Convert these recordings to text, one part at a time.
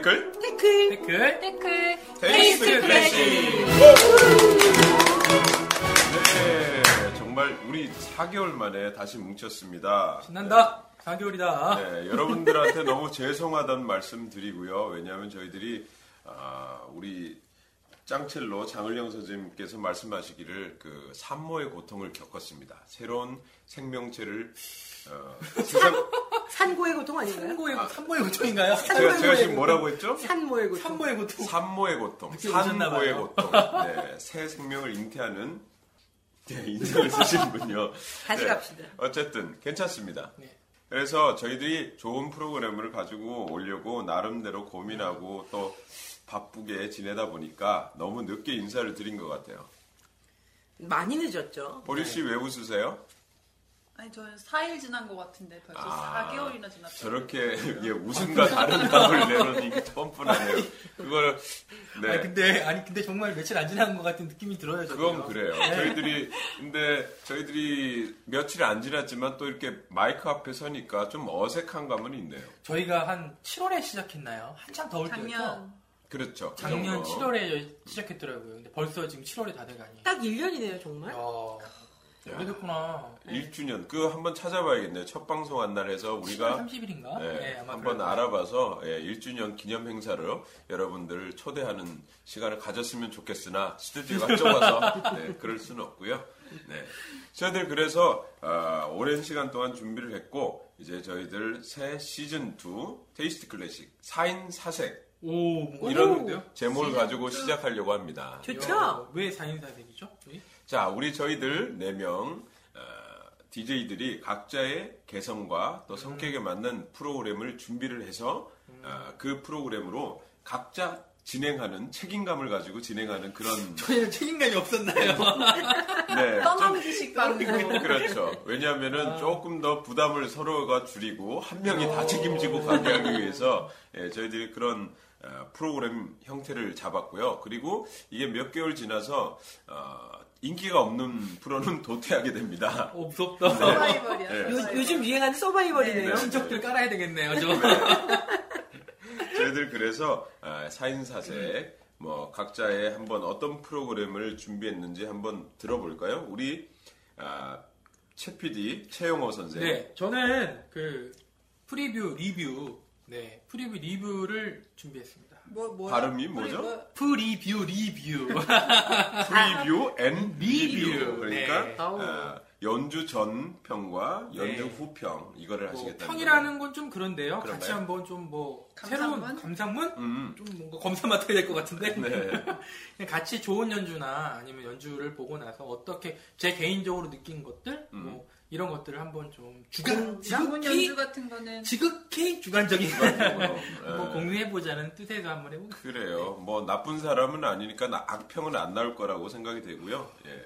댓글 테이스트 클래식. 네, 정말 우리 4개월 만에 다시 뭉쳤습니다. 신난다. 네. 4개월이다. 네, 여러분들한테 너무 죄송하다는 말씀 드리고요. 왜냐하면 저희들이 우리 짱첼로 장은영 선생님께서 말씀하시기를 그 산모의 고통을 겪었습니다. 새로운 생명체를 산모의 고통 아닌가요? 산모의 고통인가요? 제가 지금 뭐라고 했죠? 산모의 고통. 네, 새 생명을 잉태하는 인생을 쓰시는군요. 다시 갑시다. 네, 어쨌든 괜찮습니다. 네. 그래서 저희들이 좋은 프로그램을 가지고 오려고 나름대로 고민하고 또 바쁘게 지내다 보니까 너무 늦게 인사를 드린 것 같아요. 많이 늦었죠. 보리 씨 왜 웃으세요? 아니, 저는 4일 지난 것 같은데 벌써 4개월이나 지났어요. 저렇게 예, 웃음과 다른 답을 내놓으니 뻔뻔하네요. 그걸 네. 근데 정말 며칠 안 지난 것 같은 느낌이 들어요. 그건 그래요. 저희들이 며칠 안 지났지만 또 이렇게 마이크 앞에 서니까 좀 어색한 감은 있네요. 저희가 한 7월에 시작했나요? 한참 더울 때였죠. 그렇죠. 작년 7월에 시작했더라고요. 근데 벌써 지금 7월이 다 돼가니. 딱 1년이네요, 정말. 오래됐구나. 1주년. 그 한번 찾아봐야겠네요. 첫 방송 한 날에서 우리가 30일인가? 예, 네, 아마 한번 알아봐서 예, 1주년 기념 행사로 여러분들을 초대하는 시간을 가졌으면 좋겠으나 스튜디오가 좁아서 네, 그럴 수는 없고요. 네, 저희들 그래서 오랜 시간 동안 준비를 했고 이제 저희들 새 시즌 2 테이스트 클래식 4인 4색 오, 이런 제목을 가지고 시작하려고 합니다. 좋죠? 왜 4인 4색이죠? 자, 저희들 4명 DJ들이 각자의 개성과 또 성격에 맞는 프로그램을 준비를 해서 그 프로그램으로 각자 진행하는 책임감을 가지고 진행하는 그런 저희는 책임감이 없었나요? 네, 떠넘기식 방송. 그렇죠. 왜냐하면은 조금 더 부담을 서로가 줄이고 한 명이 다 책임지고 가게 하기 위해서 예, 저희들이 그런 프로그램 형태를 잡았고요. 그리고 이게 몇 개월 지나서 인기가 없는 프로는 도태하게 됩니다. 무섭다. 네. 서바이벌이야. 네. 요즘 유행하는 서바이벌이네요. 네. 친척들 깔아야 되겠네요. 좀. 네. 저희들 그래서 4인 4색 뭐 각자의 한번 어떤 프로그램을 준비했는지 한번 들어볼까요? 우리 최 PD 최용호 선생. 네, 저는 그 프리뷰 리뷰를 준비했습니다. 발음이 뭐죠? 프리뷰. 프리뷰 앤 리뷰. 그러니까 네. 연주 전 평과 연주 후 평 이거를 하시겠다는 평이라는 건 좀 그런데요. 그런가요? 같이 한번 좀 새로운 감상문? 좀 뭔가 검사 맡아야 될 것 같은데. 네. 같이 좋은 연주나 아니면 연주를 보고 나서 어떻게 제 개인적으로 느낀 것들 뭐 이런 것들을 한번 좀 연주 같은 거는 지극히 주관적인 거로 뭐 공유해 보자는 뜻에서 한번 해보겠습니다. 그래요. 뭐 나쁜 사람은 아니니까 악평은 안 나올 거라고 생각이 되고요. 예.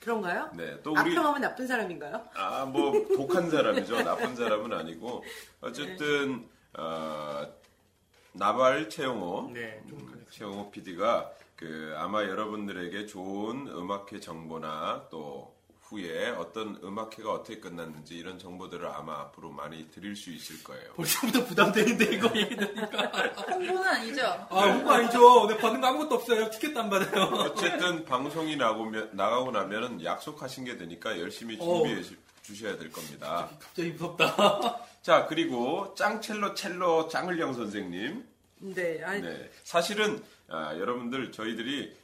그런가요? 네, 또 우리 악평하면 나쁜 사람인가요? 뭐 독한 사람이죠. 나쁜 사람은 아니고 어쨌든 네. 나발 최용호, 네, 최용호 PD가 아마 여러분들에게 좋은 음악회 정보나 또 후에 어떤 음악회가 어떻게 끝났는지 이런 정보들을 아마 앞으로 많이 드릴 수 있을 거예요. 벌써부터 부담되는데 이거 얘기 드리니까. 홍보는 아니죠? 홍보 아니죠. 내 받는 거 아무것도 없어요. 티켓도 안 받아요. 어쨌든 방송이 나가고 나면 약속하신 게 되니까 열심히 준비해 주셔야 될 겁니다. 갑자기 무섭다. 자, 그리고 첼로 장을영 선생님. 네. 네. 사실은 여러분들 저희들이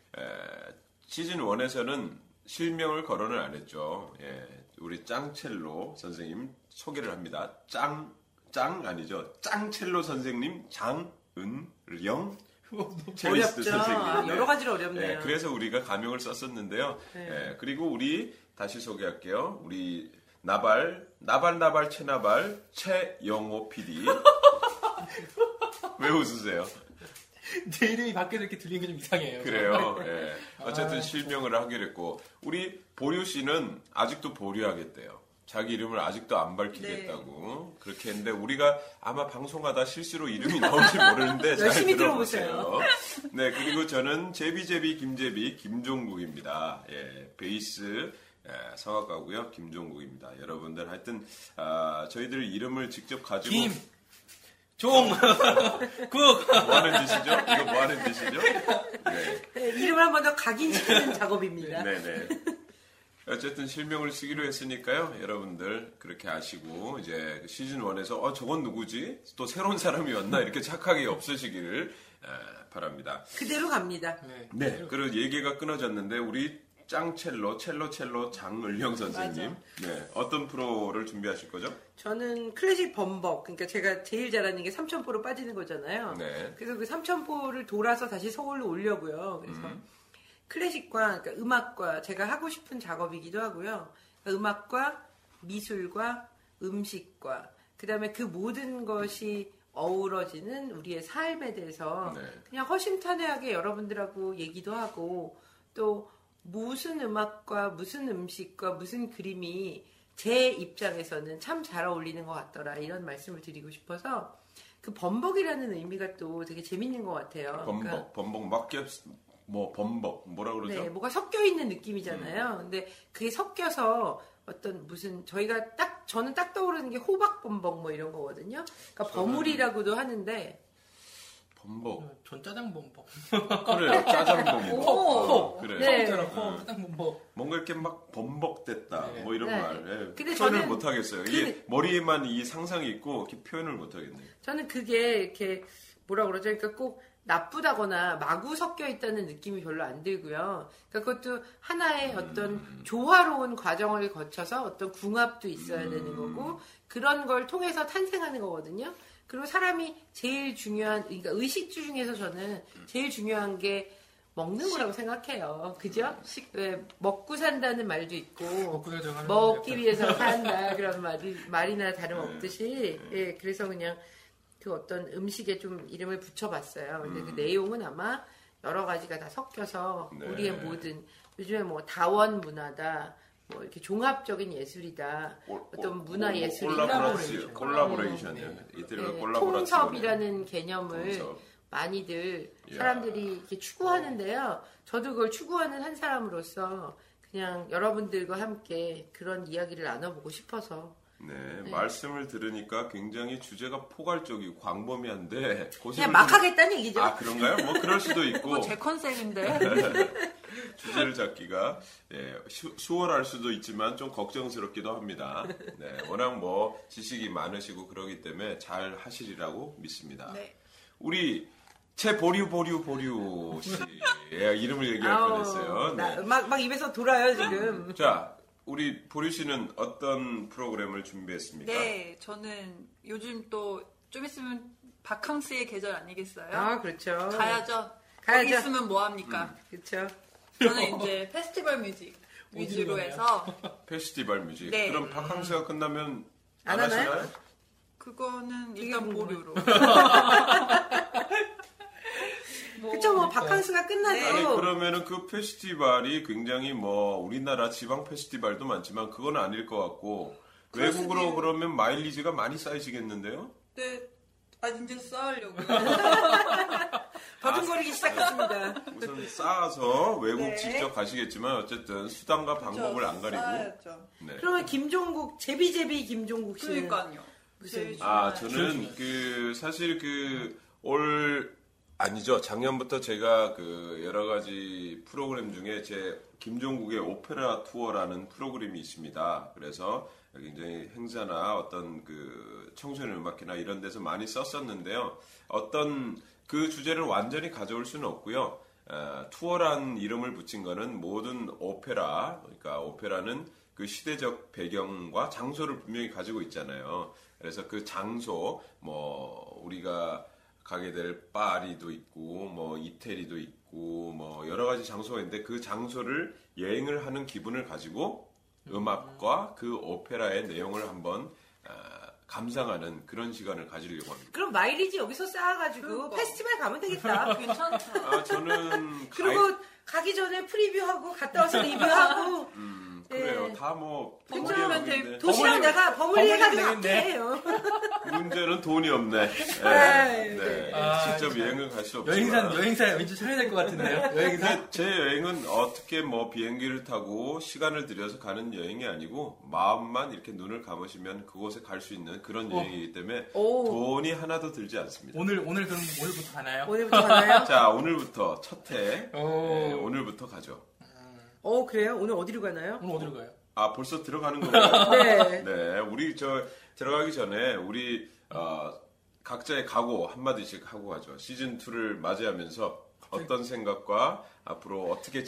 시즌 1에서는 실명을 거론을 안 했죠. 예, 우리 짱첼로 선생님 소개를 합니다. 짱첼로 선생님 장은영 테이스트 선생님. 여러 가지로 어렵네요. 예, 그래서 우리가 가명을 썼었는데요. 네. 예, 그리고 우리 다시 소개할게요. 우리 나발 최영호 PD. 왜 웃으세요? 제 이름이 밖에서 이렇게 들리는 게 좀 이상해요. 그래요. 네. 어쨌든 실명을 하기로 했고 우리 보류 씨는 아직도 보류하겠대요. 자기 이름을 아직도 안 밝히겠다고. 네. 그렇게 했는데 우리가 아마 방송하다 실수로 이름이 나올지 모르는데 잘 들어보세요. 네, 그리고 저는 제비 김종국입니다. 예, 베이스 성악가고요. 김종국입니다. 여러분들 하여튼 저희들 이름을 직접 가지고 종! 국! 뭐하는 짓이죠? 이거 뭐하는 짓이죠? 네. 네, 이름을 한 번 더 각인시키는 작업입니다. 네네. 어쨌든 실명을 쓰기로 했으니까요. 여러분들 그렇게 아시고 이제 시즌 1에서 저건 누구지? 또 새로운 사람이었나? 이렇게 착각이 없으시기를 바랍니다. 그대로 갑니다. 네. 네. 그리고 얘기가 끊어졌는데 우리 짱첼로, 첼로 장은영 선생님. 네. 어떤 프로를 준비하실 거죠? 저는 클래식 범벅. 그러니까 제가 제일 잘하는 게 삼천포로 빠지는 거잖아요. 네. 그래서 그 삼천포를 돌아서 다시 서울로 오려고요. 그래서 클래식과, 그러니까 음악과 제가 하고 싶은 작업이기도 하고요. 그러니까 음악과 미술과 음식과 그다음에 그 모든 것이 어우러지는 우리의 삶에 대해서 네. 그냥 허심탄회하게 여러분들하고 얘기도 하고 또 무슨 음악과 무슨 음식과 무슨 그림이 제 입장에서는 참 잘 어울리는 것 같더라 이런 말씀을 드리고 싶어서 그 범벅이라는 의미가 또 되게 재밌는 것 같아요. 범벅, 그러니까 범벅 범벅 뭐라 그러죠? 네, 뭐가 섞여 있는 느낌이잖아요. 근데 그게 섞여서 어떤 무슨 저희가 딱 저는 딱 떠오르는 게 호박 범벅 뭐 이런 거거든요. 그러니까 버물이라고도 하는데. 범벅. 전 짜장 범벅. 그래요, 짜장 범벅. 그래. 네. 짜장 범벅. 뭔가 이렇게 막 범벅됐다. 네. 뭐 이런 네. 말. 네. 근데 표현을 못 하겠어요. 이게 머리에만 이 상상이 있고 이렇게 표현을 못 하겠네요. 저는 그게 이렇게 뭐라 그러죠? 그러니까 꼭 나쁘다거나 마구 섞여 있다는 느낌이 별로 안 들고요. 그러니까 그것도 하나의 어떤 조화로운 과정을 거쳐서 어떤 궁합도 있어야 되는 거고 그런 걸 통해서 탄생하는 거거든요. 그리고 사람이 제일 중요한, 그러니까 의식주 중에서 저는 제일 중요한 게 먹는 거라고 생각해요. 그죠? 네, 먹고 산다는 말도 있고, 먹기 위해서 산다. 그런 말이나 다름없듯이. 예, 그래서 그냥 그 어떤 음식에 좀 이름을 붙여봤어요. 근데 그 내용은 아마 여러 가지가 다 섞여서 네. 우리의 모든, 요즘에 뭐 다원 문화다. 뭐 이렇게 종합적인 예술이다. 어떤 문화 예술이 콜라보레이션이요. 이들과 콜라보레이션. 통섭이라는 개념을 통섭. 많이들 사람들이 이렇게 추구하는데요. 저도 그걸 추구하는 한 사람으로서 그냥 여러분들과 함께 그런 이야기를 나눠보고 싶어서. 네, 네. 말씀을 들으니까 굉장히 주제가 포괄적이고 광범위한데 그냥 막 하겠다는 얘기죠. 아, 그런가요? 뭐 그럴 수도 있고. 뭐 제 컨셉인데. 주제를 잡기가 예, 수월할 수도 있지만 좀 걱정스럽기도 합니다. 네, 워낙 뭐 지식이 많으시고 그러기 때문에 잘 하시리라고 믿습니다. 네. 우리 제 보류 씨 예, 이름을 얘기할 뻔했어요. 네. 막 입에서 돌아요 지금. 자. 우리 보류 씨는 어떤 프로그램을 준비했습니까? 네, 저는 요즘 또 좀 있으면 바캉스의 계절 아니겠어요? 아, 그렇죠. 가야죠. 있으면 뭐 합니까? 그렇죠. 저는 이제 페스티벌 뮤직 위주로 해서. 페스티벌 뮤직. 네. 그럼 바캉스가 끝나면 안 하시나요? 그거는 일단 보류로. 뭐, 그쵸, 뭐, 그러니까. 바캉스가 끝나죠. 아니, 그러면은 그 페스티벌이 굉장히 뭐, 우리나라 지방 페스티벌도 많지만, 그건 아닐 것 같고, 외국으로 그러면 마일리지가 많이 쌓이시겠는데요? 네, 이제 쌓으려고요. 더듬거리기 시작했습니다. 우선 쌓아서 외국 네. 직접 가시겠지만, 어쨌든 수단과 방법을 그쵸, 안 가리고. 네. 그러면 김종국, 제비제비 김종국 씨. 그러니까요. 무슨 아, 저는 그, 사실 그, 아니죠. 작년부터 제가 그 여러 가지 프로그램 중에 제 김종국의 오페라 투어라는 프로그램이 있습니다. 그래서 굉장히 행사나 어떤 그 청소년 음악회나 이런 데서 많이 썼었는데요. 어떤 그 주제를 완전히 가져올 수는 없고요. 투어란 이름을 붙인 거는 모든 오페라, 그러니까 오페라는 그 시대적 배경과 장소를 분명히 가지고 있잖아요. 그래서 그 장소, 뭐, 우리가 가게 될 파리도 있고 뭐 이태리도 있고 뭐 여러 가지 장소가 있는데 그 장소를 여행을 하는 기분을 가지고 음악과 그 오페라의 내용을 한번 감상하는 그런 시간을 가지려고 합니다. 그럼 마일리지 여기서 쌓아가지고 그러니까. 페스티벌 가면 되겠다. 괜찮다. 저는 그리고 가기 전에 프리뷰하고 갔다 와서 리뷰하고 그래요. 다 뭐 버무리면 도시락 내가 버무리 해가지고 갈게요. 문제는 돈이 없네. 네. 네. 아, 직접 여행을 갈 수 없죠. 여행사 왠지 차려야 될 것 같은데요. 여행사. 제 여행은 어떻게 뭐 비행기를 타고 시간을 들여서 가는 여행이 아니고 마음만 이렇게 눈을 감으시면 그곳에 갈 수 있는 그런 여행이기 때문에 돈이 하나도 들지 않습니다. 오늘 그럼 오늘부터 가나요? 오늘부터 가나요? 자, 오늘부터 첫 해. 네, 오늘부터 가죠. 그래요? 오늘 어디로 가나요? 오늘 어디로 가요? 아, 벌써 들어가는 거예요? 네. 네, 우리 들어가기 전에 우리 각자의 각오 한마디씩 하고 가죠. 시즌2를 맞이하면서 어떤 생각과 앞으로 어떻게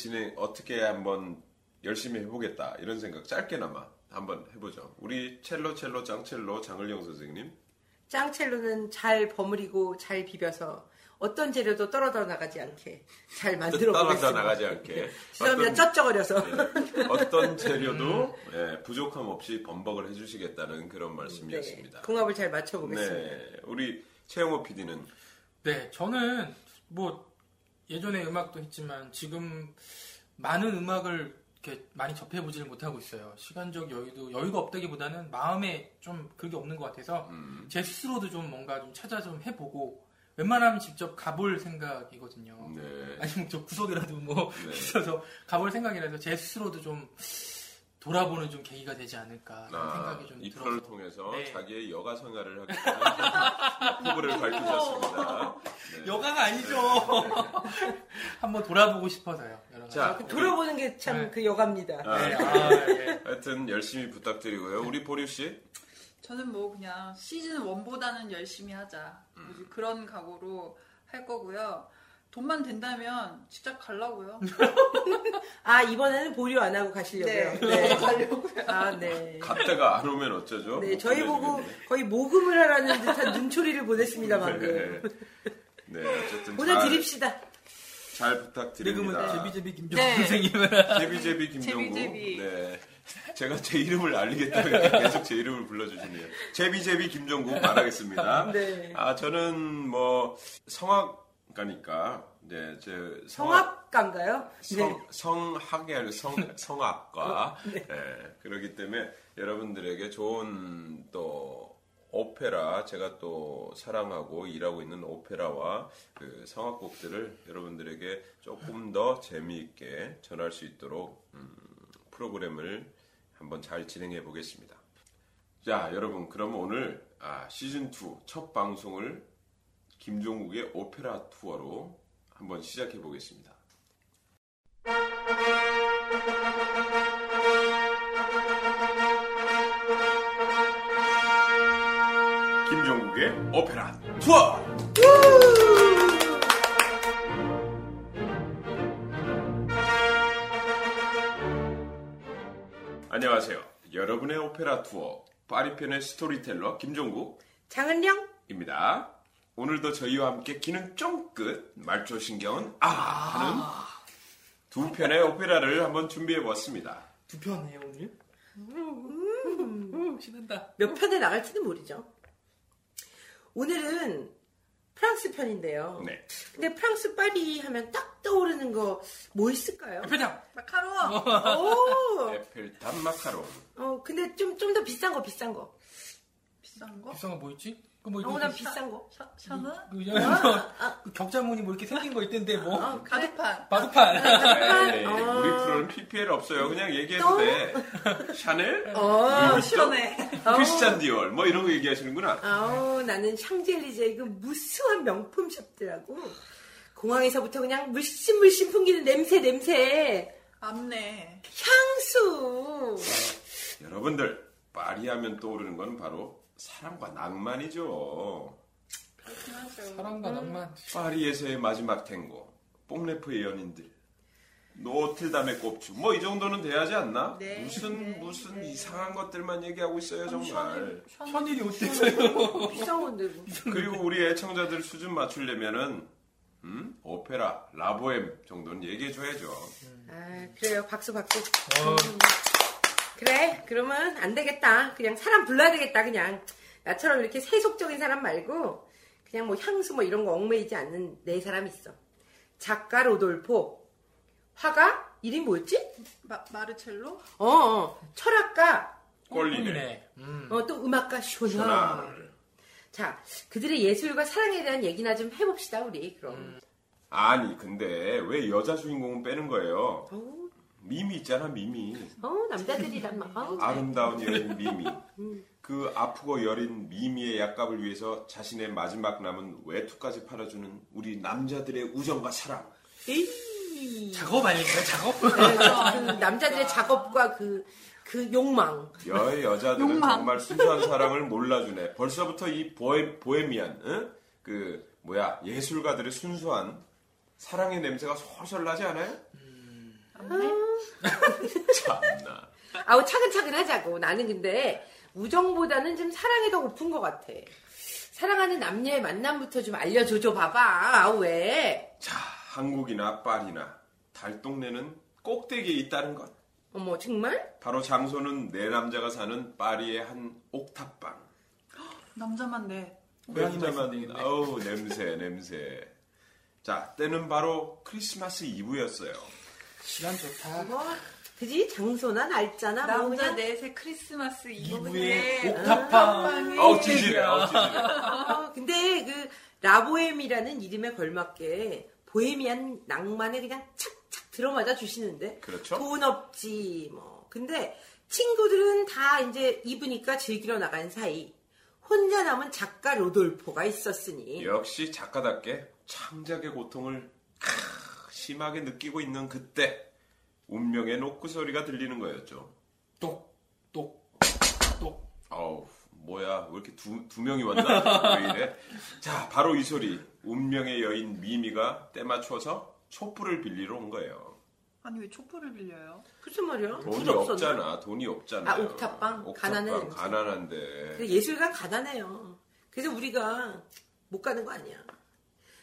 한번 열심히 해보겠다 이런 생각 짧게나마 한번 해보죠. 우리 첼로 짱첼로 장을영 선생님. 짱첼로는 잘 버무리고 잘 비벼서 어떤 재료도 떨어져 나가지 않게 잘 만들어 보겠습니다. 떨어져 나가지 않게. 그러면 쩝쩝거려서. 네. 어떤 재료도 부족함 없이 범벅을 해주시겠다는 그런 말씀이었습니다. 네. 궁합을 잘 맞춰보겠습니다. 네. 우리 최용호 PD는? 네, 저는 뭐 예전에 음악도 했지만 지금 많은 음악을 이렇게 많이 접해보지를 못하고 있어요. 시간적 여유가 없다기보다는 마음에 좀 그게 없는 것 같아서 제 스스로도 좀 뭔가 좀 찾아 좀 해보고 웬만하면 직접 가볼 생각이거든요. 네. 아니면 저 구석이라도 뭐 네. 있어서 가볼 생각이라서 제 스스로도 좀 돌아보는 좀 계기가 되지 않을까 생각이 좀 들어서. 이 프로를 통해서 네. 자기의 여가 생활을 하기 위한 포부를 밝히셨습니다. 네. 여가가 아니죠. 네. 네. 한번 돌아보고 싶어서요. 자, 돌아보는 게 참 그 여가입니다. 네. 네. 하여튼 열심히 부탁드리고요. 우리 보류 씨. 저는 뭐 그냥 시즌 1보다는 열심히 하자 그런 각오로 할 거고요. 돈만 된다면 진짜 가려고요. 아, 이번에는 보류 안 하고 가시려고요. 네, 가려고요. 아, 네. 갔다가 안 오면 어쩌죠? 네, 저희 보고 거의 모금을 하라는 듯한 눈초리를 보냈습니다, 방금. 네, 어쨌든 보내드립시다. 잘 부탁드립니다. 제비제비 김종국 네. 선생님은 제비제비 김종국. 네. 제가 제 이름을 알리겠다고 계속 제 이름을 불러주시네요. 제비제비 김종국 말하겠습니다. 네. 아, 저는 뭐 성악가니까 네, 제 성악가인가요? 성악이 아니라 성악가. 네. 네. 그렇기 때문에 여러분들에게 좋은 또 오페라, 제가 또 사랑하고 일하고 있는 오페라와 그 성악곡들을 여러분들에게 조금 더 재미있게 전할 수 있도록 프로그램을 한번 잘 진행해 보겠습니다. 자, 여러분, 그럼 오늘 시즌2 첫 방송을 김종국의 오페라 투어로 한번 시작해 보겠습니다. 김종국의 오페라 투어! 안녕하세요. 여러분의 오페라 투어 파리편의 스토리텔러 김종국 장은영입니다. 오늘도 저희와 함께 기능 쫑긋 말초신경은 하는 두 편의 오페라를 한번 준비해보았습니다. 두 편이에요 오늘? 신난다. 몇 편에 나갈지는 모르죠. 오늘은 프랑스 편인데요. 네. 근데 프랑스 파리 하면 딱 떠오르는 거 뭐 있을까요? 에펠탑 마카롱. 오. 에펠탑 마카롱. 근데 좀 더 비싼 거. 비싼 거 뭐 있지? 난 비싼 거. 샤넬? 격자무늬 뭐 이렇게 생긴 거 있던데 뭐. 바둑판. 우리 프로는 PPL 없어요. 그냥 얘기해도 돼. 샤넬? 시원해. 크리스찬 디올 뭐 이런 거 얘기하시는구나. 나는 샹젤리제 이거 무수한 명품 샵들하고 공항에서부터 그냥 물씬 풍기는 냄새. 맞네. 향수. 여러분들 파리 하면 떠오르는 건 바로 사랑과 낭만이죠. 사랑과 낭만. 파리에서의 마지막 탱고, 뽕레프의 연인들, 노틀담의 꼽추, 뭐 이 정도는 돼야지 않나? 네, 무슨 이상한 것들만 얘기하고 있어요 정말. 션일이 어땠어요? 비싼 건데 뭐. 그리고 우리 애청자들 수준 맞추려면은 오페라, 라보엠 정도는 얘기해줘야죠. 그래요. 박수. 그래, 그러면 안 되겠다. 그냥 사람 불러야 되겠다. 그냥 나처럼 이렇게 세속적인 사람 말고 그냥 뭐 향수 뭐 이런 거 얽매이지 않는 네 사람 있어. 작가 로돌포, 화가 이름이 뭐였지? 마르첼로? 철학가 꼴리네. 또 음악가 쇼넬. 자, 그들의 예술과 사랑에 대한 얘기나 좀 해봅시다, 우리. 그럼. 아니, 근데 왜 여자 주인공은 빼는 거예요? 미미 있잖아, 미미. 남자들이란 말. 아름다운 여인 미미. 그 아프고 여린 미미의 약값을 위해서 자신의 마지막 남은 외투까지 팔아주는 우리 남자들의 우정과 사랑. 에이. 작업 아닐까요? 작업? 네, 남자들의 작업과 그 욕망. 여자들은 욕망. 정말 순수한 사랑을 몰라주네. 벌써부터 이 보헤미안, 응? 예술가들의 순수한 사랑의 냄새가 솔솔 나지 않아요? 참나. 아우, 차근차근 하자고. 나는 근데 우정보다는 좀 사랑이 더 고픈 것 같아. 사랑하는 남녀의 만남부터 좀 알려줘줘 봐봐. 아우, 왜? 자, 한국이나 파리나 달동네는 꼭대기에 있다는 것. 어머, 정말? 바로 장소는 내 남자가 사는 파리의 한 옥탑방. 남자만 내. 남자만. 아우, 냄새. 자, 때는 바로 크리스마스 이브였어요. 시간 좋다. 그지? 장소나 날짜나 남자 넷의 크리스마스 이브에 옥탑방. 아우, 찌질해. 근데 라보엠이라는 이름에 걸맞게 보헤미안 낭만에 그냥 착착 들어맞아 주시는데. 그렇죠. 돈 없지 뭐. 근데 친구들은 다 이제 입으니까 즐기러 나간 사이 혼자 남은 작가 로돌포가 있었으니. 역시 작가답게 창작의 고통을 심하게 느끼고 있는 그때 운명의 노크 소리가 들리는 거였죠. 똑. 아우, 뭐야, 왜 이렇게 두 명이 왔나? 왜 이래? 자, 바로 이 소리. 운명의 여인 미미가 때 맞춰서 촛불을 빌리러 온 거예요. 아니, 왜 촛불을 빌려요? 무슨 말이야? 돈이 없잖아. 아, 옥탑방? 가난한데. 그래, 예술가 가난해요. 그래서 우리가 못 가는 거 아니야.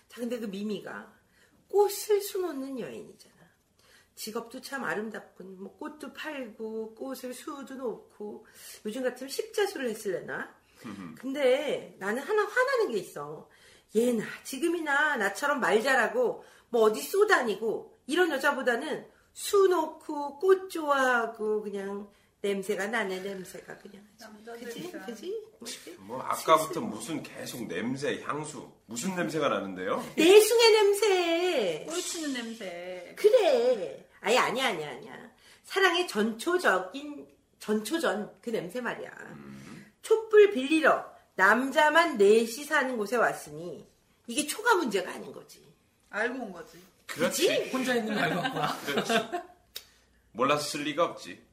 자, 근데 미미가 꽃을 수놓는 여인이잖아. 직업도 참 아름답군. 뭐 꽃도 팔고 꽃을 수도 놓고. 요즘 같으면 십자수를 했을래나? 근데 나는 하나 화나는 게 있어. 얘나 지금이나 나처럼 말 잘하고 뭐 어디 쏘다니고 이런 여자보다는 수 놓고 꽃 좋아하고 그냥 냄새가 나네. 냄새가 그냥. 그지? 뭐 아까부터 무슨 계속 냄새, 향수. 무슨 냄새가 나는데요? 내숭의 냄새. 꼴치는 냄새. 그래. 아니야. 사랑의 전초전 그 냄새 말이야. 촛불 빌리러 남자만 넷이 사는 곳에 왔으니 이게 초가 문제가 아닌 거지. 알고 온 거지. 그렇지. 혼자 있는 거 알고 왔구나. 그렇지. 몰랐을 리가 없지.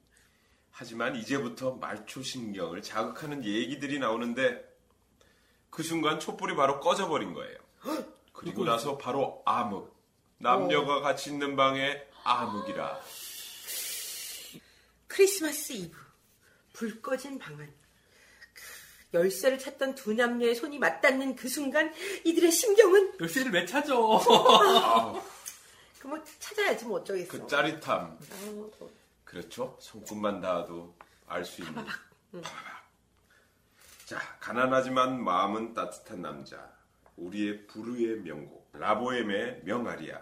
하지만 이제부터 말초신경을 자극하는 얘기들이 나오는데 그 순간 촛불이 바로 꺼져버린 거예요. 그리고 나서 바로 암흑. 남녀가 같이 있는 방에 암흑이라. 크리스마스 이브. 불 꺼진 방안. 열쇠를 찾던 두 남녀의 손이 맞닿는 그 순간 이들의 심경은. 열쇠를 왜 찾아? 그럼 뭐 찾아야지 뭐 어쩌겠어. 그 짜릿함. 그렇죠? 손끝만 닿아도 알 수 있는. 파바박. 자, 가난하지만 마음은 따뜻한 남자. 우리의 부르의 명곡. 라보엠의 명아리아.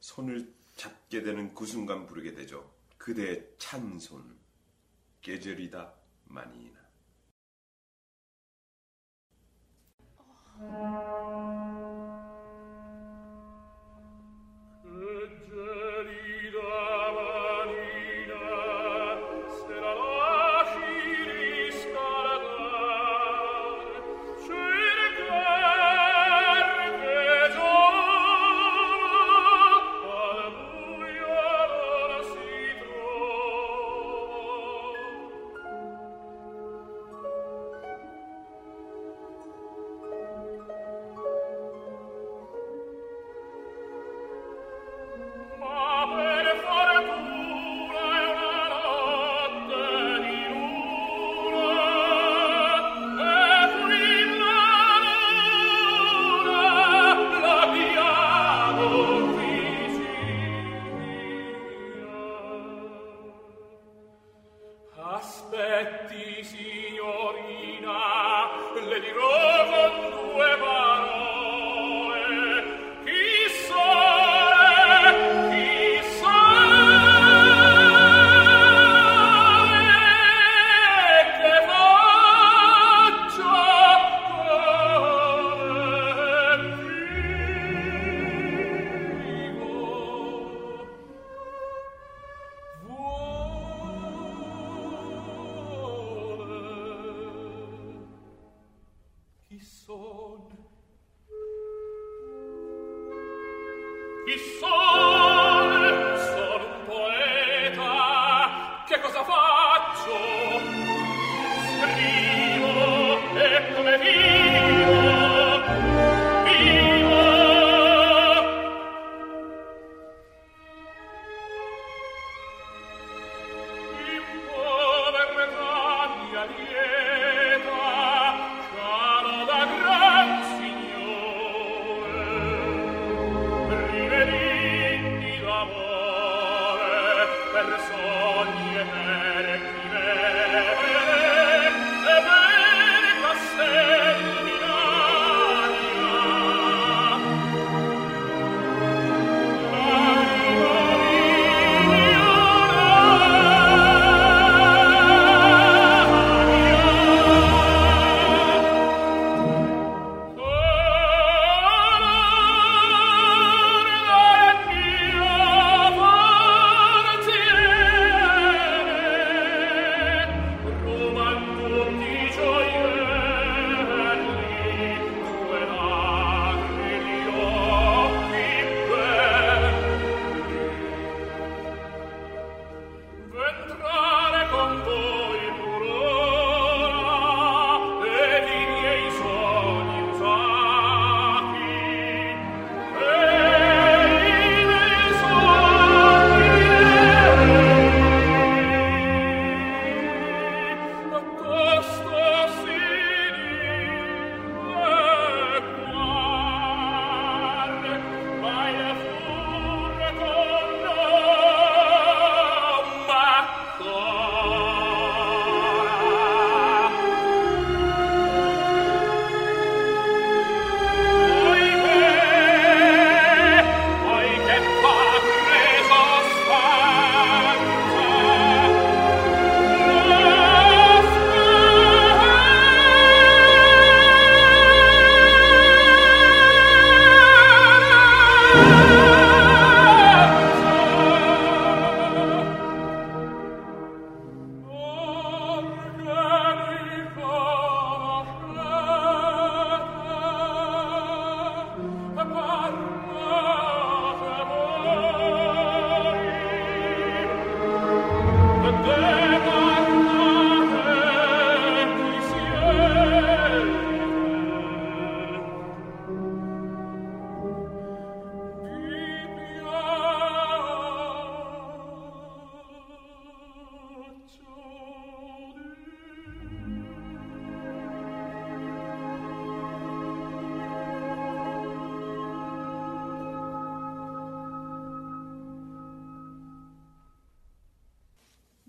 손을 잡게 되는 그 순간 부르게 되죠. 그대의 찬 손. 계절이다 마니이나. Il sole, sono un poeta, che cosa faccio? Scrivo e come vivo, in povertà mia lieta, caro da gran signor, rivelini d'amore per sogni e mere chimere, e veri castelli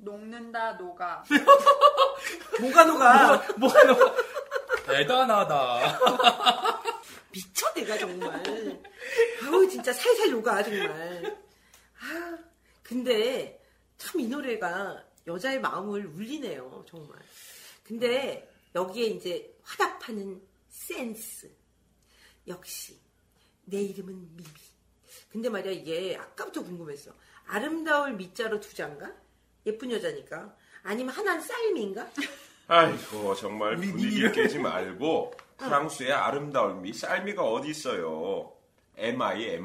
녹는다 녹아. 뭐가 녹아? 뭐가 녹아? 대단하다. 미쳐 내가 정말. 아우 진짜 살살 녹아 정말. 아 근데 참 이 노래가 여자의 마음을 울리네요 정말. 근데 여기에 이제 화답하는 센스 역시 내 이름은 미미. 근데 말이야 이게 아까부터 궁금했어. 아름다울 미자로 두 잔가? 예쁜 여자니까. 아니면 하나는 쌀미인가? 아이고 정말 분위기 깨지 말고. 프랑스의 아름다움이 쌀미가 어디 있어요. MI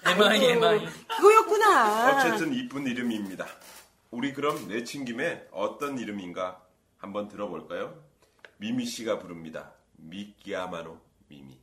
그거였구나. 어쨌든 이쁜 이름입니다. 우리 그럼 내친김에 어떤 이름인가 한번 들어볼까요? 미미씨가 부릅니다. 미끼아마노 미미.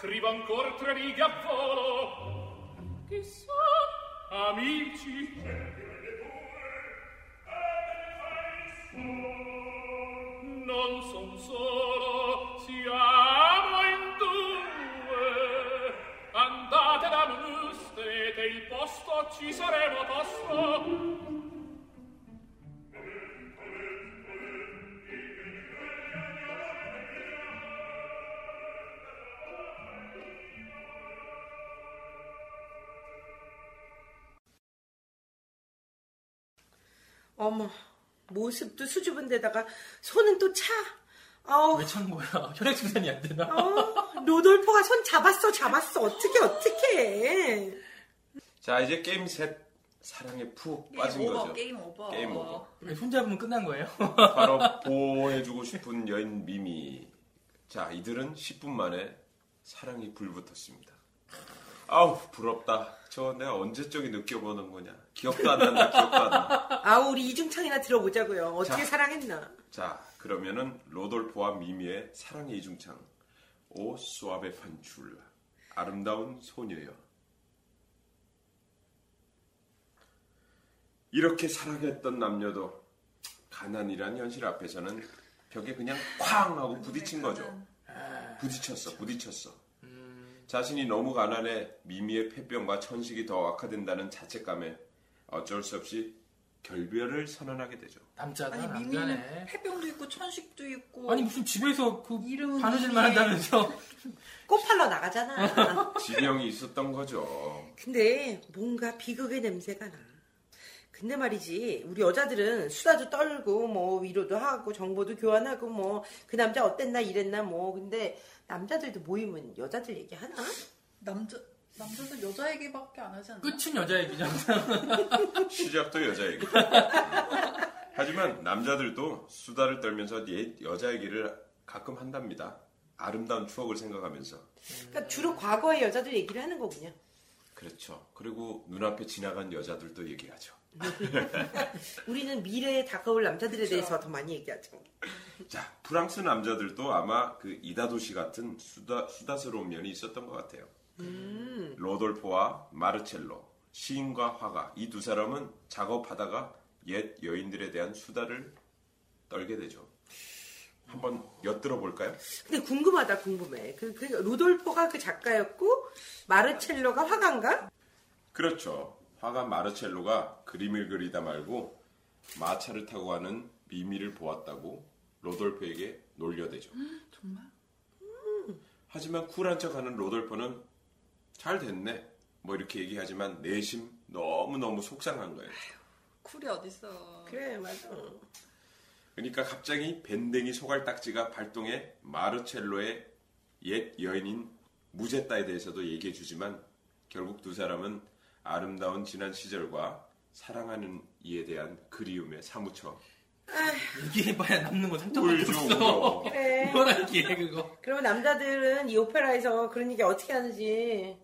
scrivo ancora tre righe a volo. Chissà, amici, non son solo, siamo in due. Andate da Mustete il posto, ci saremo posto. 어머, 모습도 수줍은 데다가 손은 또 차. 아우. 왜 찬 거야? 혈액순환이 안 되나? 어, 로돌포가 손 잡았어. 어떻게 해. 자, 이제 게임 셋. 사랑에 푹 빠진 오버, 거죠. 게임 오버. 손 잡으면 끝난 거예요? 바로 보호해주고 싶은 여인 미미. 자, 이들은 10분 만에 사랑이 불붙었습니다. 아우, 부럽다. 저 내가 언제적이 느껴보는 거냐. 기억도 안 난다. 아우, 우리 이중창이나 들어보자고요. 어떻게 자, 사랑했나. 자, 그러면은 로돌포와 미미의 사랑의 이중창. 오 수아베 판출라. 아름다운 소녀여. 이렇게 사랑했던 남녀도 가난이란 현실 앞에서는 벽에 그냥 쾅 하고 부딪힌 거죠. 부딪혔어. 자신이 너무 가난해 미미의 폐병과 천식이 더 악화된다는 자책감에 어쩔 수 없이 결별을 선언하게 되죠. 남자다. 아니 미미는 남자네. 폐병도 있고 천식도 있고. 아니 무슨 집에서 그 바느질만 한다면서 꽃팔러 나가잖아. 지령이 있었던 거죠. 근데 뭔가 비극의 냄새가 나. 근데 말이지 우리 여자들은 수다도 떨고 뭐 위로도 하고 정보도 교환하고 뭐 그 남자 어땠나 이랬나 뭐. 근데 남자들도 모이면 여자들 얘기하나? 남자들 여자 얘기밖에 안 하지 않나? 끝은 여자 얘기죠. 시작도 여자 얘기. 하지만 남자들도 수다를 떨면서 여자 얘기를 가끔 한답니다. 아름다운 추억을 생각하면서. 그러니까 주로 과거의 여자들 얘기를 하는 거군요. 그렇죠. 그리고 눈앞에 지나간 여자들도 얘기하죠. 우리는 미래에 다가올 남자들에 대해서 더 많이 얘기하죠. 자, 프랑스 남자들도 아마 그 이다도시 같은 수다스러운 면이 있었던 것 같아요. 로돌포와 마르첼로, 시인과 화가 이 두 사람은 작업하다가 옛 여인들에 대한 수다를 떨게 되죠. 한번 엿들어볼까요? 근데 궁금해. 그 로돌포가 그 작가였고 마르첼로가 화가인가? 그렇죠. 화가 마르첼로가 그림을 그리다 말고 마차를 타고 가는 미미를 보았다고 로돌포에게 놀려대죠. 정말? 하지만 쿨한 척하는 로돌포는 잘 됐네 뭐 이렇게 얘기하지만 내심 너무너무 속상한 거예요. 아휴, 쿨이 어딨어. 그래 맞아. 그러니까 갑자기 밴댕이 소갈딱지가 발동해 마르첼로의 옛 여인인 무제타에 대해서도 얘기해주지만 결국 두 사람은 아름다운 지난 시절과 사랑하는 이에 대한 그리움에 사무쳐. 얘기해봐야 남는 건 상처밖에 없어. 그래. 뭐랄게 그거. 그러면 남자들은 이 오페라에서 그런 얘기 어떻게 하는지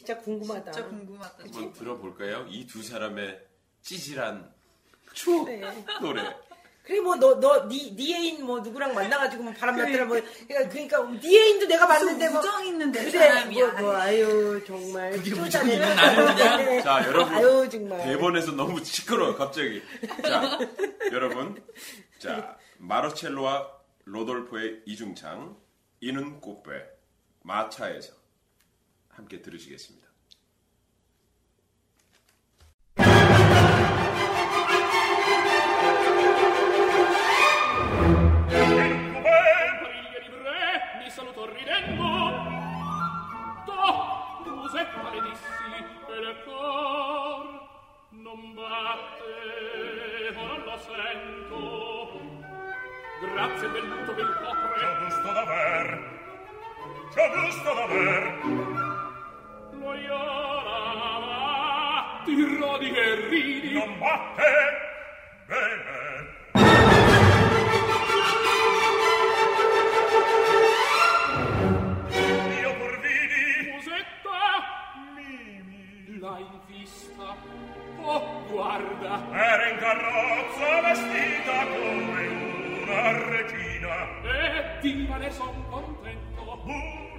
진짜 궁금하다. 한번 들어볼까요? 이 두 사람의 찌질한 추억 노래. 그래 뭐 네 애인 뭐 누구랑 만나가지고 뭐 바람 났더라 뭐 그러니까 네 애인도 내가 봤는데 뭐 우정 있는 내 사람이야. 그래 뭐 아유 정말 그게 우정 있는 나름이냐. 자 여러분 아유, 정말. 대본에서 너무 시끄러워 갑자기. 자 여러분 자 마르첼로와 로돌포의 이중창 이는 꽃배 마차에서 함께 들으시겠습니다. Non batte, ora lo sento. Grazie del tutto del copre. C'ho gusto d'aver. Lo iorava, ti rodi che ridi. Non batte, bene. Oh, guarda! Era in carrozza vestita come una regina. E di me ne son contento.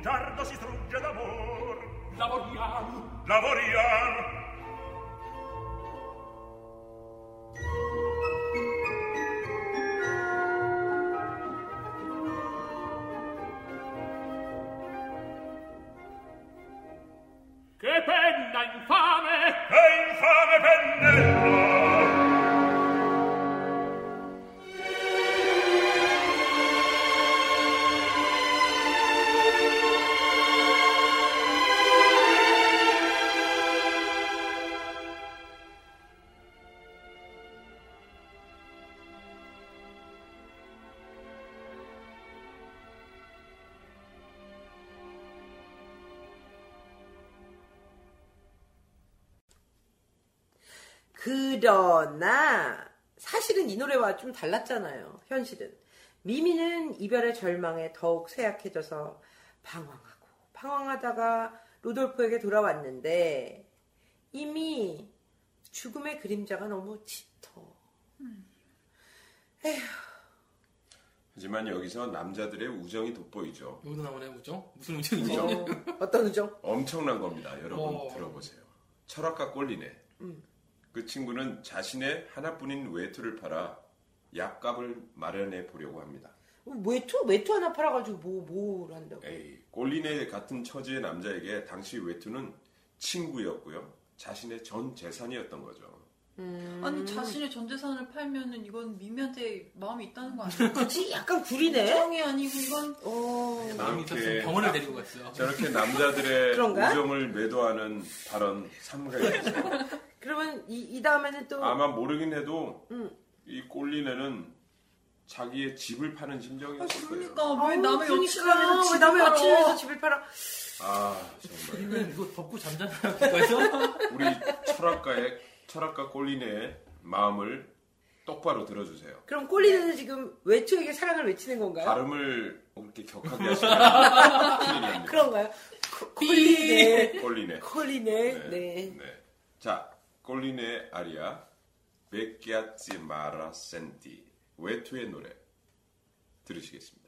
tardo si strugge d'amor. Lavoriamo, lavoriamo. Che penna infame! Che infame pennello! 그러나 사실은 이 노래와 좀 달랐잖아요. 현실은 미미는 이별의 절망에 더욱 쇠약해져서 방황하고 방황하다가 루돌프에게 돌아왔는데 이미 죽음의 그림자가 너무 짙어. 에휴. 하지만 여기서 남자들의 우정이 돋보이죠. 누나만의 우정? 무슨 우정이죠? 어떤 우정? 엄청난 겁니다. 여러분 들어보세요. 철학과 꼴리네. 그 친구는 자신의 하나뿐인 외투를 팔아 약값을 마련해 보려고 합니다. 외투 하나 팔아가지고 뭘 한다고? 에이, 꼴리네 같은 처지의 남자에게 당시 외투는 친구였고요. 자신의 전 재산이었던 거죠. 아니 자신의 전 재산을 팔면은 이건 미미한테 마음이 있다는 거 아니에요? 그치? 약간 구리네? 정이 아니고 이건 마음이 있었으면 병원을 데리고 갔어요. 저렇게 남자들의 우정을 매도하는 발언 삼가였어요. 그러면 이 다음에는 또 아마 모르긴 해도 이 꼴리네는 자기의 집을 파는 심정이었을 거예요. 그러니까 왜 남의 여친을 해서 집을 팔아? 아 정말. 그러면 이거 덮고 잠잠하는 거죠? 우리 철학가 꼴리네의 마음을 똑바로 들어주세요. 그럼 꼴리네는 지금 외투에게 사랑을 외치는 건가요? 발음을 그렇게 격하게 하시면 그런가요? 꼴리네. 네. 자. 콜린의 아리아 베키아치 마라 센티 외투의 노래 들으시겠습니다.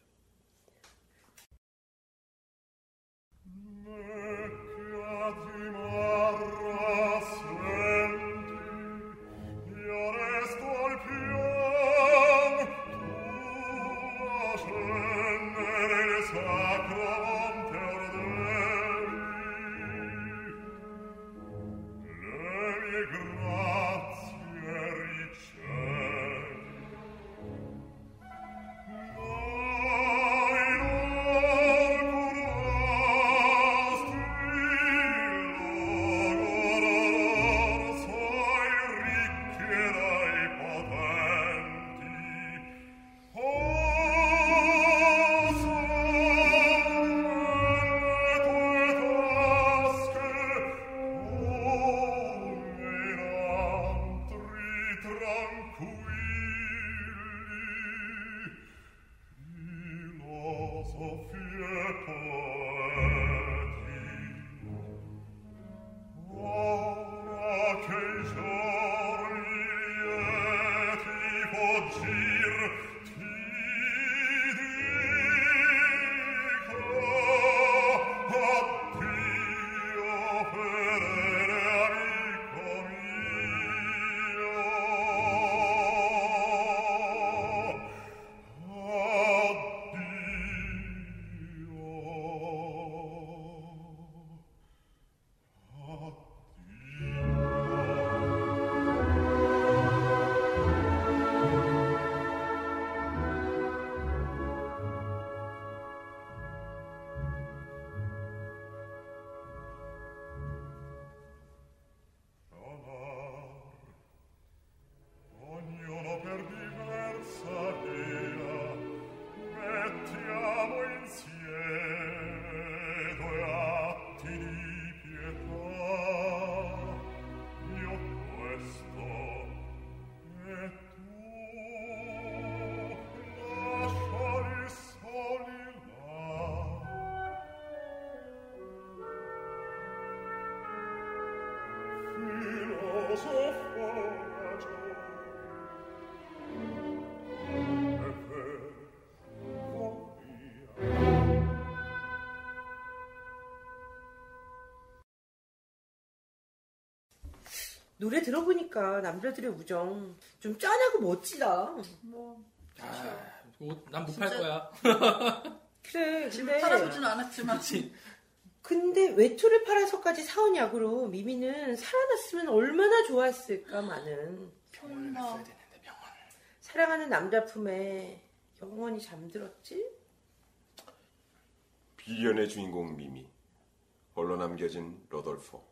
노래 들어보니까 남자들의 우정 좀 짠하고 멋지다. 뭐 난 못 팔 거야. 그래. 근데 팔아보지는 않았지만. 근데 외투를 팔아서까지 사온 약으로 미미는 살아났으면 얼마나 좋았을까. 많은 병원을 갔어야 되는데 병원을. 사랑하는 남자 품에 영원히 잠들었지? 비련의 주인공 미미, 홀로 남겨진 로돌포,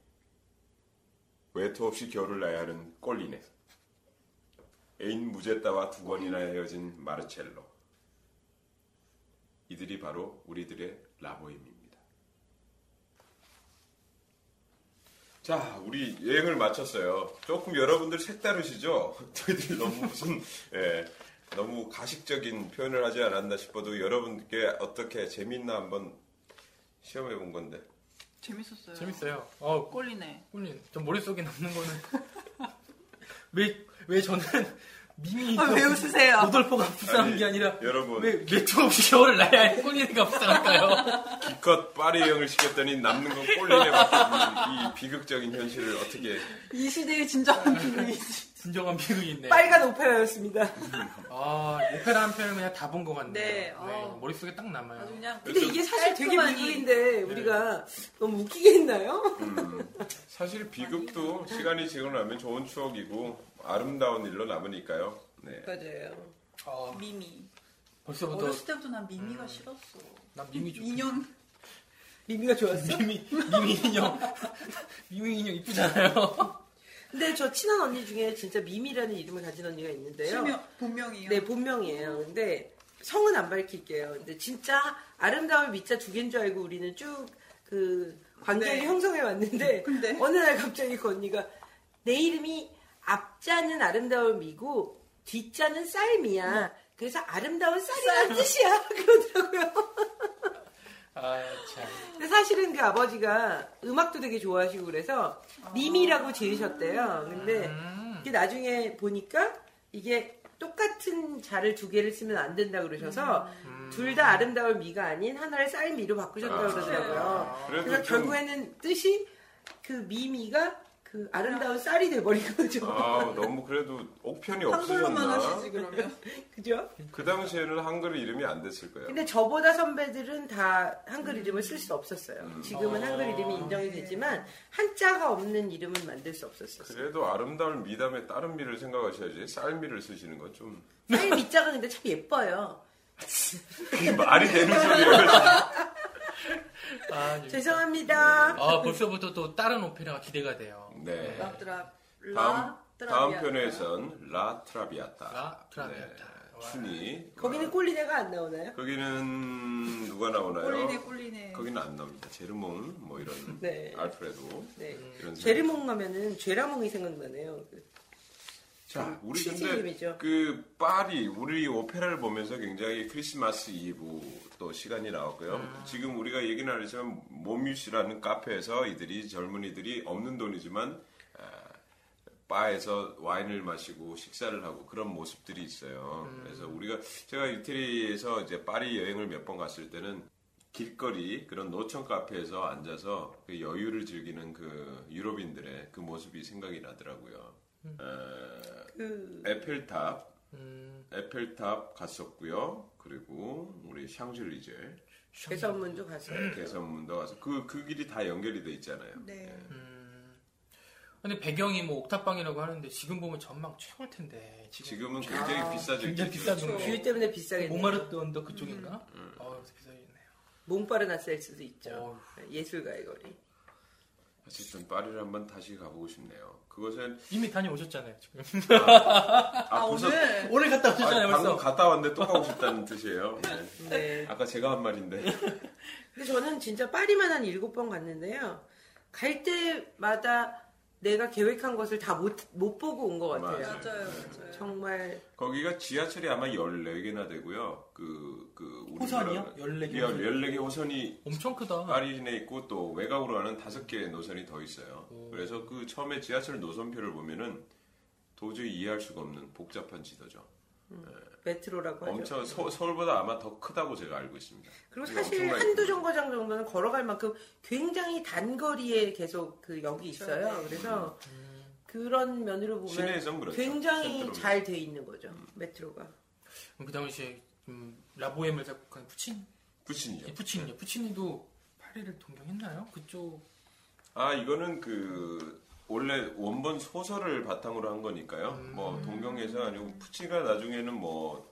외투 없이 겨울을 나야 하는 꼴리네, 애인 무제따와 두 번이나 헤어진 마르첼로. 이들이 바로 우리들의 라보엠입니다. 자, 우리 여행을 마쳤어요. 조금 여러분들 색다르시죠? 저희들이 너무 무슨 너무 가식적인 표현을 하지 않았나 싶어도 여러분께 어떻게 재밌나 한번 시험해 본 건데. 재밌었어요. 재밌어요. 꼴리네. 꼴리네. 전 머릿속에 남는 거는 왜 저는 미미 왜 웃으세요? 로돌포가 불쌍한 게 아니라 여러분 외투 없이 겨울을 나야 꼴리네가 불쌍할까요? 기껏 파리 여행을 시켰더니 남는 건 꼴리네밖에 없는 이 비극적인 현실을 어떻게. 이 시대의 진정한 비극이지. 진정한 비극이 있네. 빨간 오페라였습니다. 오페라 한 편을 그냥 다 본 것 같네요. 네, 머릿속에 딱 남아요. 아주 그냥. 근데 이게 사실 되게 비극인데 우리가 너무 웃기게 했나요? 사실 비극도 시간이 지고 나면 좋은 추억이고 아름다운 일로 남으니까요. 네. 맞아요. 미미. 벌써부터. 어렸을 때부터 난 미미가 싫었어. 난 미미 좋아. 인형. 미미가 좋았어? 미미 인형. 미미 인형 이쁘잖아요. 근데 저 친한 언니 중에 진짜 미미라는 이름을 가진 언니가 있는데요. 본명이요? 네, 본명이에요. 근데 성은 안 밝힐게요. 근데 진짜 아름다운 미자 두 개인 줄 알고 우리는 쭉 그 관계를 형성해 왔는데 어느 날 갑자기 그 언니가 내 이름이 앞자는 아름다움이고 뒷자는 쌀미야. 그래서 아름다운 쌀이라는 뜻이야. 그러더라고요. 아, 참. 근데 사실은 그 아버지가 음악도 되게 좋아하시고 그래서 미미라고 지으셨대요. 근데 이게 나중에 보니까 이게 똑같은 자를 두 개를 쓰면 안 된다 그러셔서 둘 다 아름다울 미가 아닌 하나를 쌀미로 바꾸셨다고 그러더라고요. 그래서 결국에는 뜻이 그 미미가 그 아름다운 쌀이 돼버린 거죠. 아, 너무 그래도 옥편이 없으셨나. 한글로만 하시지 그러면. 그죠? 그 당시에는 한글 이름이 안 됐을 거예요. 근데 저보다 선배들은 다 한글 이름을 쓸 수 없었어요. 지금은 한글 이름이 인정이 되지만 한자가 없는 이름은 만들 수 없었어요. 그래도 아름다운 미담에 다른 미를 생각하셔야지 쌀미를 쓰시는 건 좀. 쌀미자가 근데 참 예뻐요. 그게 말이 되는 소리예요. 아, 죄송합니다. 벌써부터 또 다른 오페라가 기대가 돼요. 네. 다음 편에선 라트라비아타. 라트라비아타. 춘이. 거기는 꼴리네가 안 나오나요? 거기는 누가 나오나요? 꼴리네. 거기는 안 나옵니다. 제르몽 뭐 이런. 네. 알프레도. 네. 이런 제르몽 하면은 죄라몽이 생각나네요. 자, 우리 근데 그 파리 우리 오페라를 보면서 굉장히 크리스마스 이브 또 시간이 나왔고요. 지금 우리가 얘기는 안 했지만 모뮤시라는 카페에서 이들이 젊은이들이 없는 돈이지만 바에서 와인을 마시고 식사를 하고 그런 모습들이 있어요. 그래서 제가 이태리에서 이제 파리 여행을 몇 번 갔을 때는 길거리 그런 노천 카페에서 앉아서 그 여유를 즐기는 그 유럽인들의 그 모습이 생각이 나더라고요. 에펠탑 갔었고요. 그리고 우리 샹젤리제 개선문도 갔어요. 개선문도 가서 그 길이 다 연결이 돼 있잖아요. 네. 근데 배경이 뭐 옥탑방이라고 하는데 지금 보면 전망 최고일 텐데. 지금은 굉장히 비싸죠. 굉장히 비싸죠. 주일 때문에 비싸겠네요. 모마르트 언덕 그쪽인가? 비싸겠네요. 몽파르나스일 수도 있죠. 예술가의 거리. 어쨌든 파리를 한번 다시 가보고 싶네요. 그것은 이미 다녀오셨잖아요 지금. 오늘 갔다 오셨잖아요. 방금 갔다 왔는데 또 가고 싶다는 뜻이에요. 네. 네. 아까 제가 한 말인데. 근데 저는 진짜 파리만 한 7번 갔는데요. 갈 때마다 내가 계획한 것을 다 못 보고 온 것 같아요. 맞아요. 정말. 거기가 지하철이 아마 14개나 되고요. 호선이요? 14개 호선이 엄청 크다. 파리 시내에 있고 또 외곽으로 가는 5개의 노선이 더 있어요. 그래서 그 처음에 지하철 노선표를 보면은 도저히 이해할 수가 없는 복잡한 지도죠. 메트로라고 하죠. 엄청 서울보다 아마 더 크다고 제가 알고 있습니다. 그리고 사실 한두 정거장 정도는 걸어갈 만큼 굉장히 단거리에 계속 그 역이 있어요. 그래서 그런 면으로 보면 그렇죠. 굉장히 잘 돼 있는 거죠. 메트로가. 그 당시에 라보엠을 작곡한 푸치니죠. 예, 푸치니요. 푸치니도 파리를 동경했나요? 그쪽. 아 이거는 그 원래 원본 소설을 바탕으로 한 거니까요. 뭐 동경에서 아니고 푸치가 나중에는 뭐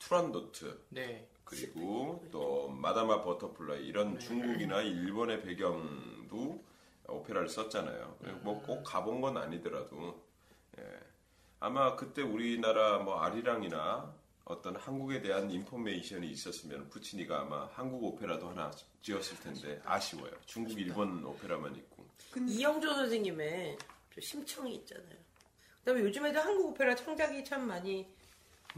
투란도트. 네. 그리고 또 마다마 버터플라이 이런 네. 중국이나 일본의 배경도 오페라를 썼잖아요. 뭐 꼭 가본 건 아니더라도 예. 아마 그때 우리나라 뭐 아리랑이나 어떤 한국에 대한 인포메이션이 있었으면 푸치니가 아마 한국 오페라도 하나 지었을 텐데 아쉬워요. 중국 일본 오페라만 있고. 이영조 선생님의 심청이 있잖아요. 그다음에 요즘에도 한국 오페라 창작이 참 많이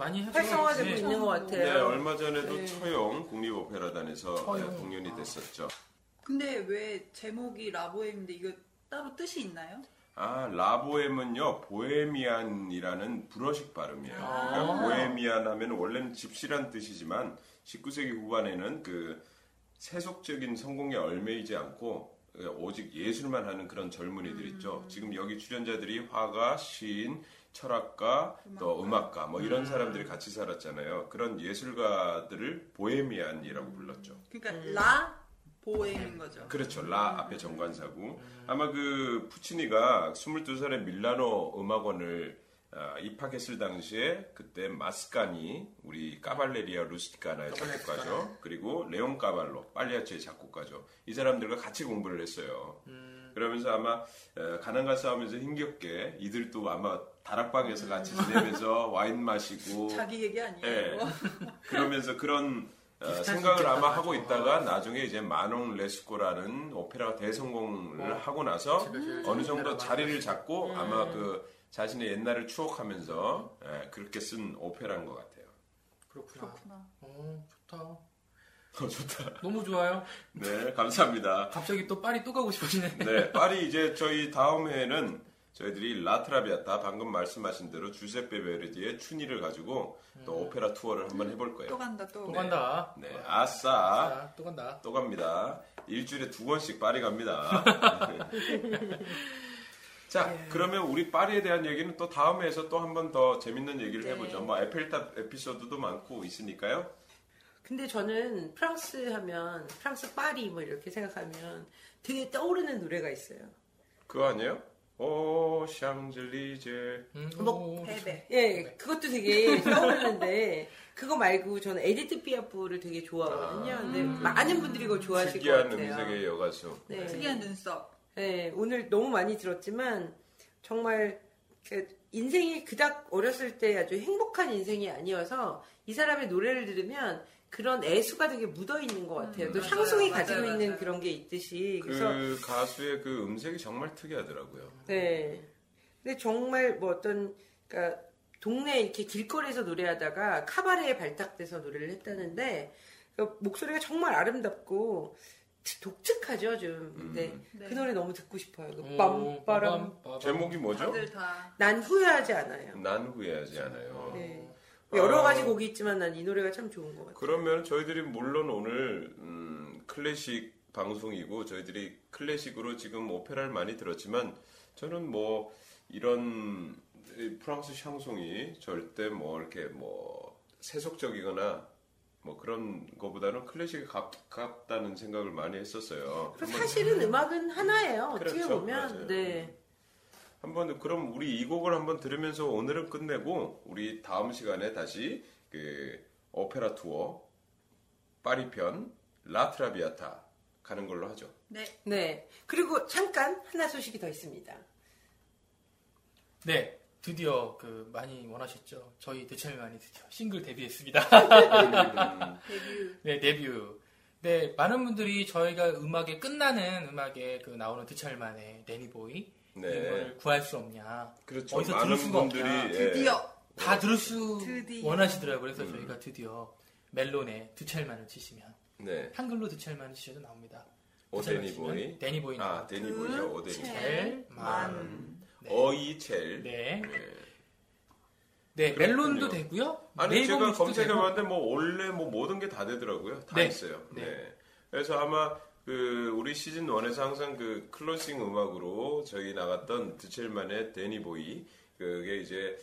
활성화되고 네. 있는 것 같아요. 네, 얼마 전에도 네. 처용 국립오페라단에서 공연이 됐었죠. 근데 왜 제목이 라보엠인데 이거 따로 뜻이 있나요? 아 라보엠은요 보헤미안이라는 불어식 발음이에요. 그러니까 보헤미안 하면 원래는 집시란 뜻이지만 19세기 후반에는 그 세속적인 성공에 얼매이지 않고 오직 예술만 하는 그런 젊은이들 있죠. 지금 여기 출연자들이 화가, 시인, 철학가, 또 음악가 뭐 이런 사람들이 같이 살았잖아요. 그런 예술가들을 보헤미안이라고 불렀죠. 그러니까 라 보헤인 거죠. 그렇죠. 라 앞에 정관사고 아마 그 푸치니가 22살에 밀라노 음악원을 입학했을 당시에 그때 마스카니 우리 까발레리아 루스티카나의 작곡가죠. 그리고 레온 까발로 빨리아체의 작곡가죠. 이 사람들과 같이 공부를 했어요. 그러면서 아마 가난과 싸우면서 힘겹게 이들도 아마 다락방에서 같이 지내면서 와인 마시고 자기 얘기 아니에요. 예. 그러면서 그런 생각을 아마 하고 있다가 나중에 이제 마농 레스코라는 오페라 대성공을 하고 나서 어느 정도 자리를 잡고 아마 그 자신의 옛날을 추억하면서 그렇게 쓴 오페라인 것 같아요. 그렇구나. 오, 좋다. 좋다. 너무 좋아요. 네, 감사합니다. 갑자기 또 파리 또 가고 싶으시네. 네, 파리 이제 저희 다음 회에는 저희들이 라트라비아타 방금 말씀하신 대로 주세페 베르디의 춘희를 가지고 또 오페라 투어를 한번 해볼 거예요. 또 간다 또. 네. 또 간다. 네, 아싸. 또 간다. 또 갑니다. 일주일에 2번씩 파리 갑니다. 자, 그러면 우리 파리에 대한 얘기는 또 다음 회에서 또 한 번 더 재밌는 얘기를 해보죠. 뭐 에펠탑 에피소드도 많고 있으니까요. 근데 저는 프랑스 하면 프랑스 파리 뭐 이렇게 생각하면 되게 떠오르는 노래가 있어요. 그거 아니에요? 오 샹젤리제 뭐 베베 예 그것도 되게 떠오르는데 그거 말고 저는 에디트 피아프를 되게 좋아하거든요. 근데 많은 분들이 그걸 좋아하실 것 같아요. 특이한 음색의 여가수 네. 특이한 눈썹 네 오늘 너무 많이 들었지만 정말 인생이 그닥 어렸을 때 아주 행복한 인생이 아니어서 이 사람의 노래를 들으면 그런 애수가 되게 묻어있는 것 같아요. 또 샹송이 가지고 있는 그런 게 있듯이. 그래서 가수의 그 음색이 정말 특이하더라고요. 네. 근데 정말 뭐 어떤, 그러니까 동네 이렇게 길거리에서 노래하다가 카바레에 발탁돼서 노래를 했다는데 그러니까 목소리가 정말 아름답고 독특하죠, 좀. 근데 네. 그 노래 너무 듣고 싶어요. 빰빠람. 제목이 뭐죠? 난 후회하지 않아요. 난 후회하지 않아요. 네. 여러 가지 곡이 있지만 난 이 노래가 참 좋은 것 같아요. 그러면 저희들이 물론 오늘 클래식 방송이고 저희들이 클래식으로 지금 오페라를 많이 들었지만 저는 뭐 이런 프랑스 샹송이 절대 뭐 이렇게 뭐 세속적이거나 뭐 그런 거보다는 클래식이 가깝다는 생각을 많이 했었어요. 사실은 음악은 하나예요. 어떻게 그렇죠, 보면. 맞아요. 네. 한번 그럼 우리 이 곡을 한번 들으면서 오늘은 끝내고 우리 다음 시간에 다시 그 오페라 투어 파리 편 라트라비아타 가는 걸로 하죠. 네. 네. 그리고 잠깐 하나 소식이 더 있습니다. 네. 드디어 그 많이 원하셨죠. 저희 두찰만이 드디어 싱글 데뷔했습니다. 데뷔. 네, 데뷔. 네, 많은 분들이 저희가 음악에 끝나는 음악에 그 나오는 두찰만의 데니 보이 네. 이걸 구할 수 없냐. 그렇죠. 어디서 들을 수가 없냐. 드디어. 다 들을 수 드디어. 원하시더라고요. 그래서 저희가 드디어 멜론에 두찰만을 치시면. 네. 한글로 두찰만을 치셔도 나옵니다. 오데니보이. 데니보이. 아, 데니보이죠. 오데니보이. 네. 어이첼. 네. 네, 멜론도 되고요. 아니, 제가 검색해봤는데 뭐 원래 뭐 모든 게 다 되더라고요. 다 있어요. 네. 네. 그래서 아마 그 우리 시즌 1에서 항상 그 클로징 음악으로 저희 나갔던 두찰만의 데니 보이, 그게 이제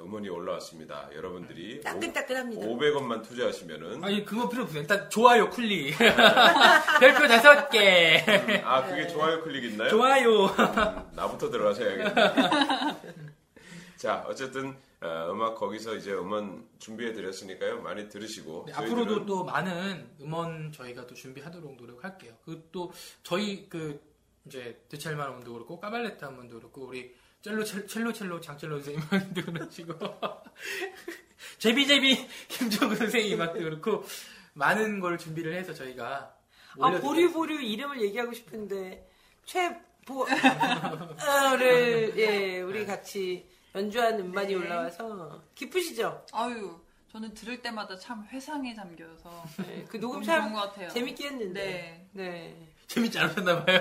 음원이 올라왔습니다. 여러분들이 따끈따끈합니다. 500원만 투자하시면은 아니 그거 필요 없어요. 일단 좋아요 클릭 별표 5개. 그게 좋아요 클릭 있나요? 좋아요. 나부터 들어가셔야겠네요. 자, 어쨌든 음악 거기서 이제 음원 준비해 드렸으니까요. 많이 들으시고. 네, 앞으로도 또 많은 음원 저희가 또 준비하도록 노력할게요. 그것도 저희 그 이제 드찰만 음도 그렇고 까발레타 음도 그렇고 우리 첼로 장첼로 선생님한테 그러시고 제비 김종국 선생님한테 그렇고 많은 걸 준비를 해서 저희가 보류보류 이름을 얘기하고 싶은데 최보를 예 우리 같이 연주한 음반이 올라와서 기쁘시죠? 아유 저는 들을 때마다 참 회상에 잠겨서 네, 그 녹음 참 재밌게 했는데 네. 재밌지 않으셨나봐요.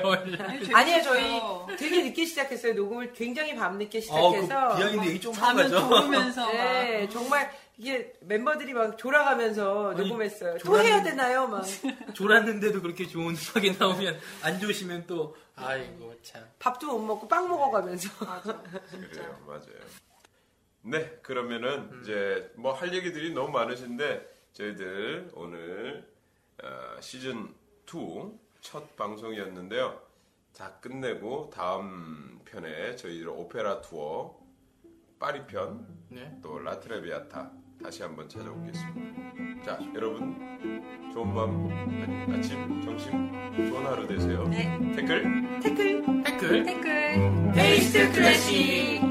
아니요, 저희 되게 늦게 시작했어요. 녹음을 굉장히 밤늦게 시작해서. 비하인드 얘기 좀 하고 가죠. 네, 정말 이게 멤버들이 막 졸아가면서 아니, 녹음했어요. 또 해야 되나요? 막. 졸았는데도 그렇게 좋은 음악이 나오면 안 좋으시면 또, 아이고, 참. 밥도 못 먹고 빵 먹어가면서. 맞아, 그래요, 맞아요. 네, 그러면은 이제 뭐 할 얘기들이 너무 많으신데, 저희들 오늘 시즌 2. 첫 방송이었는데요. 다 끝내고 다음 편에 저희들 오페라 투어 파리 편, 네. 또 라트라비아타 다시 한번 찾아오겠습니다. 자, 여러분 좋은 밤, 아침, 점심 좋은 하루 되세요. 네. 댓글 테이스트 클래식.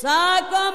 Saca